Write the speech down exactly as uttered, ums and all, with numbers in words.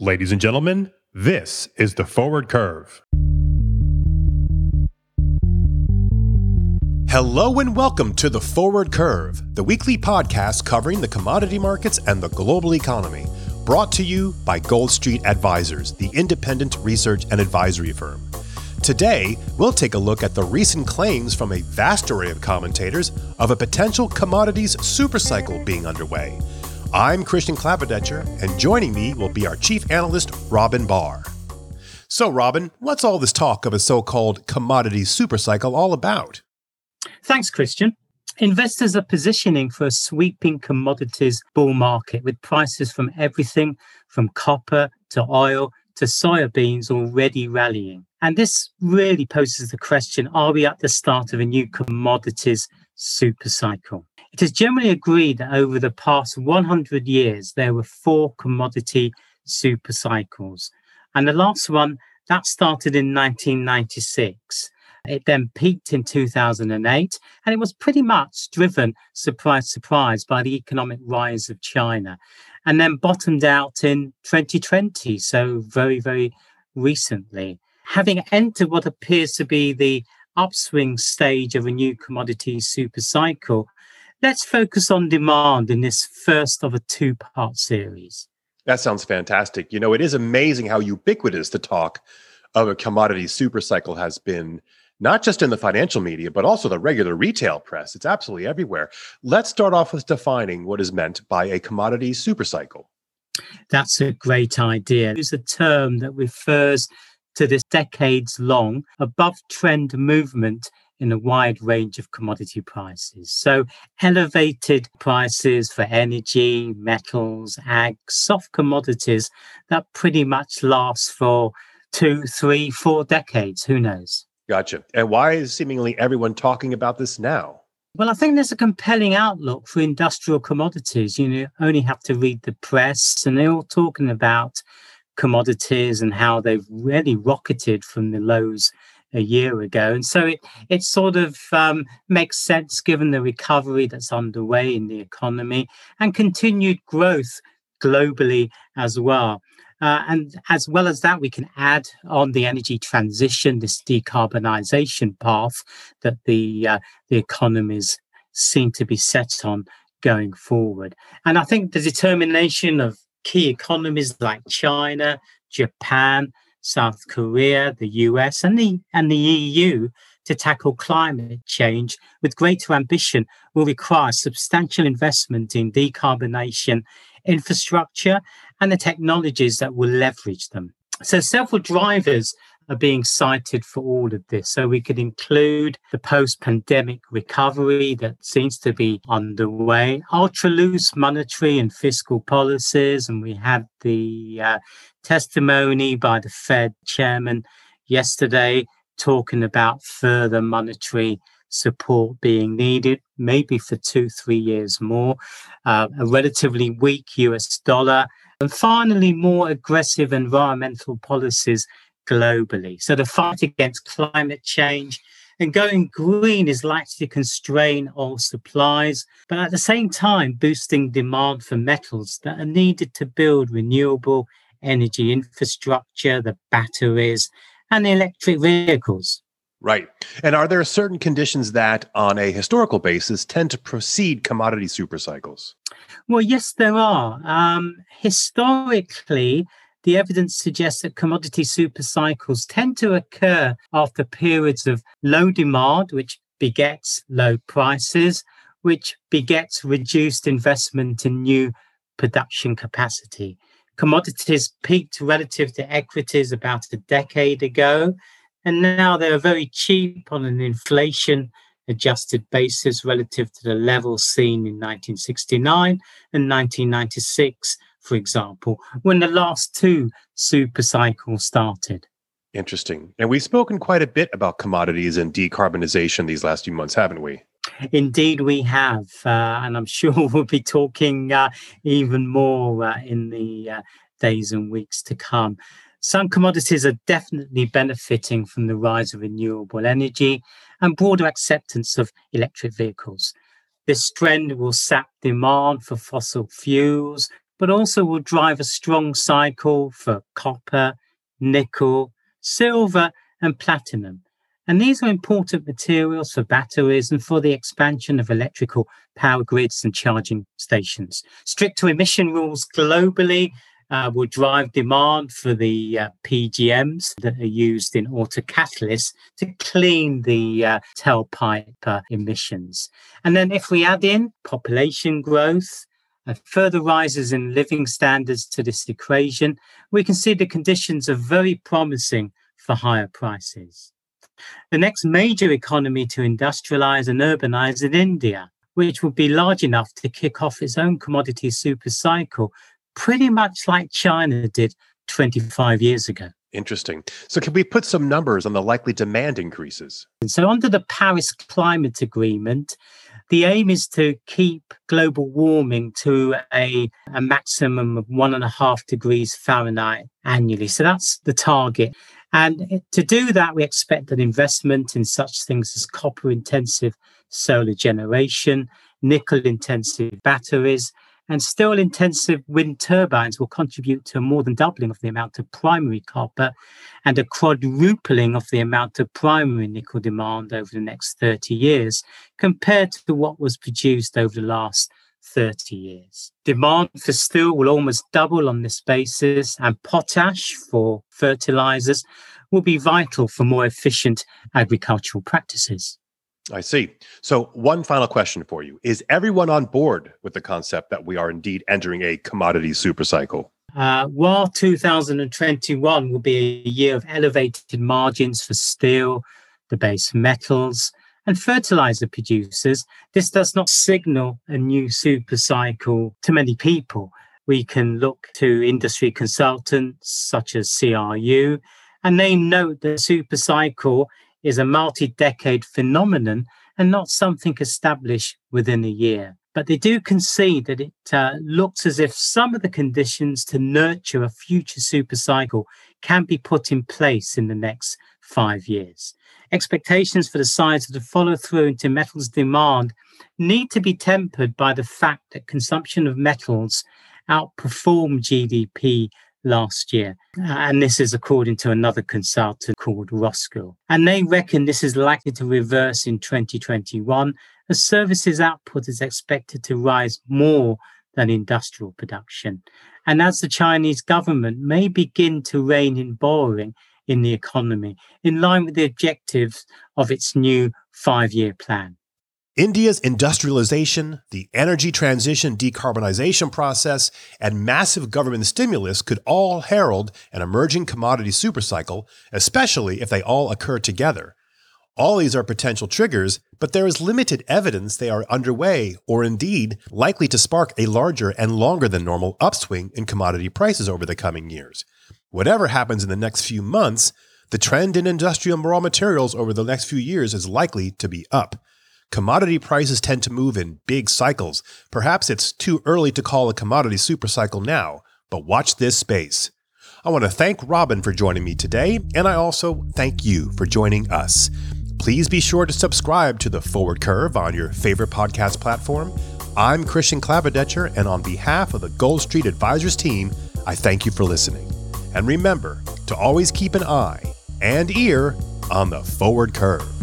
Ladies and gentlemen, this is The Forward Curve. Hello and welcome to The Forward Curve, the weekly podcast covering the commodity markets and the global economy, brought to you by Gold Street Advisors, the independent research and advisory firm. Today, we'll take a look at the recent claims from a vast array of commentators of a potential commodities supercycle being underway. I'm Christian Clavadetscher, and joining me will be our chief analyst, Robin Barr. So, Robin, what's all this talk of a so-called commodity supercycle all about? Thanks, Christian. Investors are positioning for a sweeping commodities bull market with prices from everything from copper to oil to soybeans already rallying. And this really poses the question, are we at the start of a new commodities supercycle? It is generally agreed that over the past one hundred years, there were four commodity supercycles. And the last one, that started in nineteen ninety-six. It then peaked in two thousand eight, and it was pretty much driven, surprise, surprise, by the economic rise of China, and then bottomed out in twenty twenty, so very, very recently. Having entered what appears to be the upswing stage of a new commodity supercycle, let's focus on demand in this first of a two-part series. That sounds fantastic. You know, it is amazing how ubiquitous the talk of a commodity supercycle has been, not just in the financial media, but also the regular retail press. It's absolutely everywhere. Let's start off with defining what is meant by a commodity supercycle. That's a great idea. It's a term that refers to this decades-long above-trend movement in a wide range of commodity prices. So elevated prices for energy, metals, ag, soft commodities that pretty much last for two, three, four decades. Who knows? Gotcha. And why is seemingly everyone talking about this now? Well, I think there's a compelling outlook for industrial commodities. You know, only have to read the press, and they're all talking about commodities and how they've really rocketed from the lows a year ago. And so it, it sort of um, makes sense given the recovery that's underway in the economy and continued growth globally as well. Uh, and as well as that, we can add on the energy transition, this decarbonisation path that the uh, the economies seem to be set on going forward. And I think the determination of key economies like China, Japan, South Korea, the U S and the and the E U to tackle climate change with greater ambition will require substantial investment in decarbonation infrastructure and the technologies that will leverage them. So several drivers are being cited for all of this. So we could include the post-pandemic recovery that seems to be underway, ultra-loose monetary and fiscal policies, and we had the uh, testimony by the Fed chairman yesterday talking about further monetary support being needed, maybe for two, three years more, uh, a relatively weak U S dollar, and finally, more aggressive environmental policies globally. So the fight against climate change and going green is likely to constrain oil supplies, but at the same time, boosting demand for metals that are needed to build renewable energy infrastructure, the batteries, and the electric vehicles. Right. And are there certain conditions that, on a historical basis, tend to precede commodity supercycles? Well, yes, there are. Um, historically, the evidence suggests that commodity supercycles tend to occur after periods of low demand, which begets low prices, which begets reduced investment in new production capacity. Commodities peaked relative to equities about a decade ago, and now they are very cheap on an inflation-adjusted basis relative to the levels seen in nineteen sixty-nine and nineteen ninety-six, for example, when the last two super cycles started. Interesting. And we've spoken quite a bit about commodities and decarbonization these last few months, haven't we? Indeed, we have. Uh, and I'm sure we'll be talking uh, even more uh, in the uh, days and weeks to come. Some commodities are definitely benefiting from the rise of renewable energy and broader acceptance of electric vehicles. This trend will sap demand for fossil fuels, but also will drive a strong cycle for copper, nickel, silver, and platinum. And these are important materials for batteries and for the expansion of electrical power grids and charging stations. Stricter emission rules globally uh, will drive demand for the uh, P G Ms that are used in autocatalysts to clean the uh, tailpipe uh, emissions. And then if we add in population growth, Uh, further rises in living standards to this equation, we can see the conditions are very promising for higher prices. The next major economy to industrialize and urbanize is India, which will be large enough to kick off its own commodity super cycle, pretty much like China did twenty-five years ago. Interesting. So can we put some numbers on the likely demand increases? And so under the Paris Climate Agreement, the aim is to keep global warming to a, a maximum of one and a half degrees Fahrenheit annually. So that's the target. And to do that, we expect an investment in such things as copper-intensive solar generation, nickel-intensive batteries, and steel-intensive wind turbines will contribute to more than doubling of the amount of primary copper and a quadrupling of the amount of primary nickel demand over the next thirty years compared to what was produced over the last thirty years. Demand for steel will almost double on this basis, and potash for fertilizers will be vital for more efficient agricultural practices. I see. So one final question for you. Is everyone on board with the concept that we are indeed entering a commodity supercycle? Uh, while two thousand twenty-one will be a year of elevated margins for steel, the base metals, and fertilizer producers, this does not signal a new supercycle to many people. We can look to industry consultants such as C R U, and they note the supercycle is a multi-decade phenomenon and not something established within a year. But they do concede that it uh, looks as if some of the conditions to nurture a future supercycle can be put in place in the next five years. Expectations for the size of the follow-through into metals demand need to be tempered by the fact that consumption of metals outperformed G D P last year. And this is according to another consultant called Roskill. And they reckon this is likely to reverse in twenty twenty-one as services output is expected to rise more than industrial production. And as the Chinese government may begin to rein in borrowing in the economy, in line with the objectives of its new five-year plan. India's industrialization, the energy transition decarbonization process, and massive government stimulus could all herald an emerging commodity supercycle, especially if they all occur together. All these are potential triggers, but there is limited evidence they are underway or indeed likely to spark a larger and longer than normal upswing in commodity prices over the coming years. Whatever happens in the next few months, the trend in industrial raw materials over the next few years is likely to be up. Commodity prices tend to move in big cycles. Perhaps it's too early to call a commodity supercycle now, but watch this space. I want to thank Robin for joining me today, and I also thank you for joining us. Please be sure to subscribe to The Forward Curve on your favorite podcast platform. I'm Christian Clavadetscher, and on behalf of the Gold Street Advisors team, I thank you for listening. And remember to always keep an eye and ear on The Forward Curve.